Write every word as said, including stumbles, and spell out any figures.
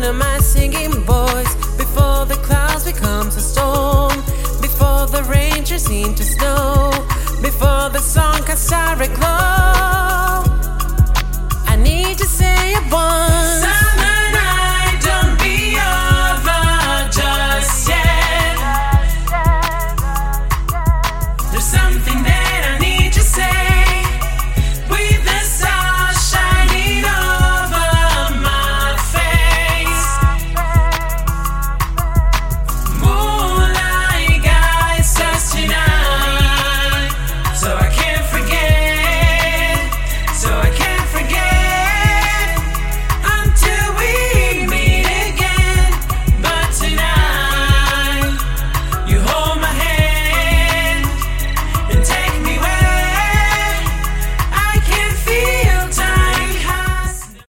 one of my singing boys. Before the clouds becomes a storm, before the rain turns into snow.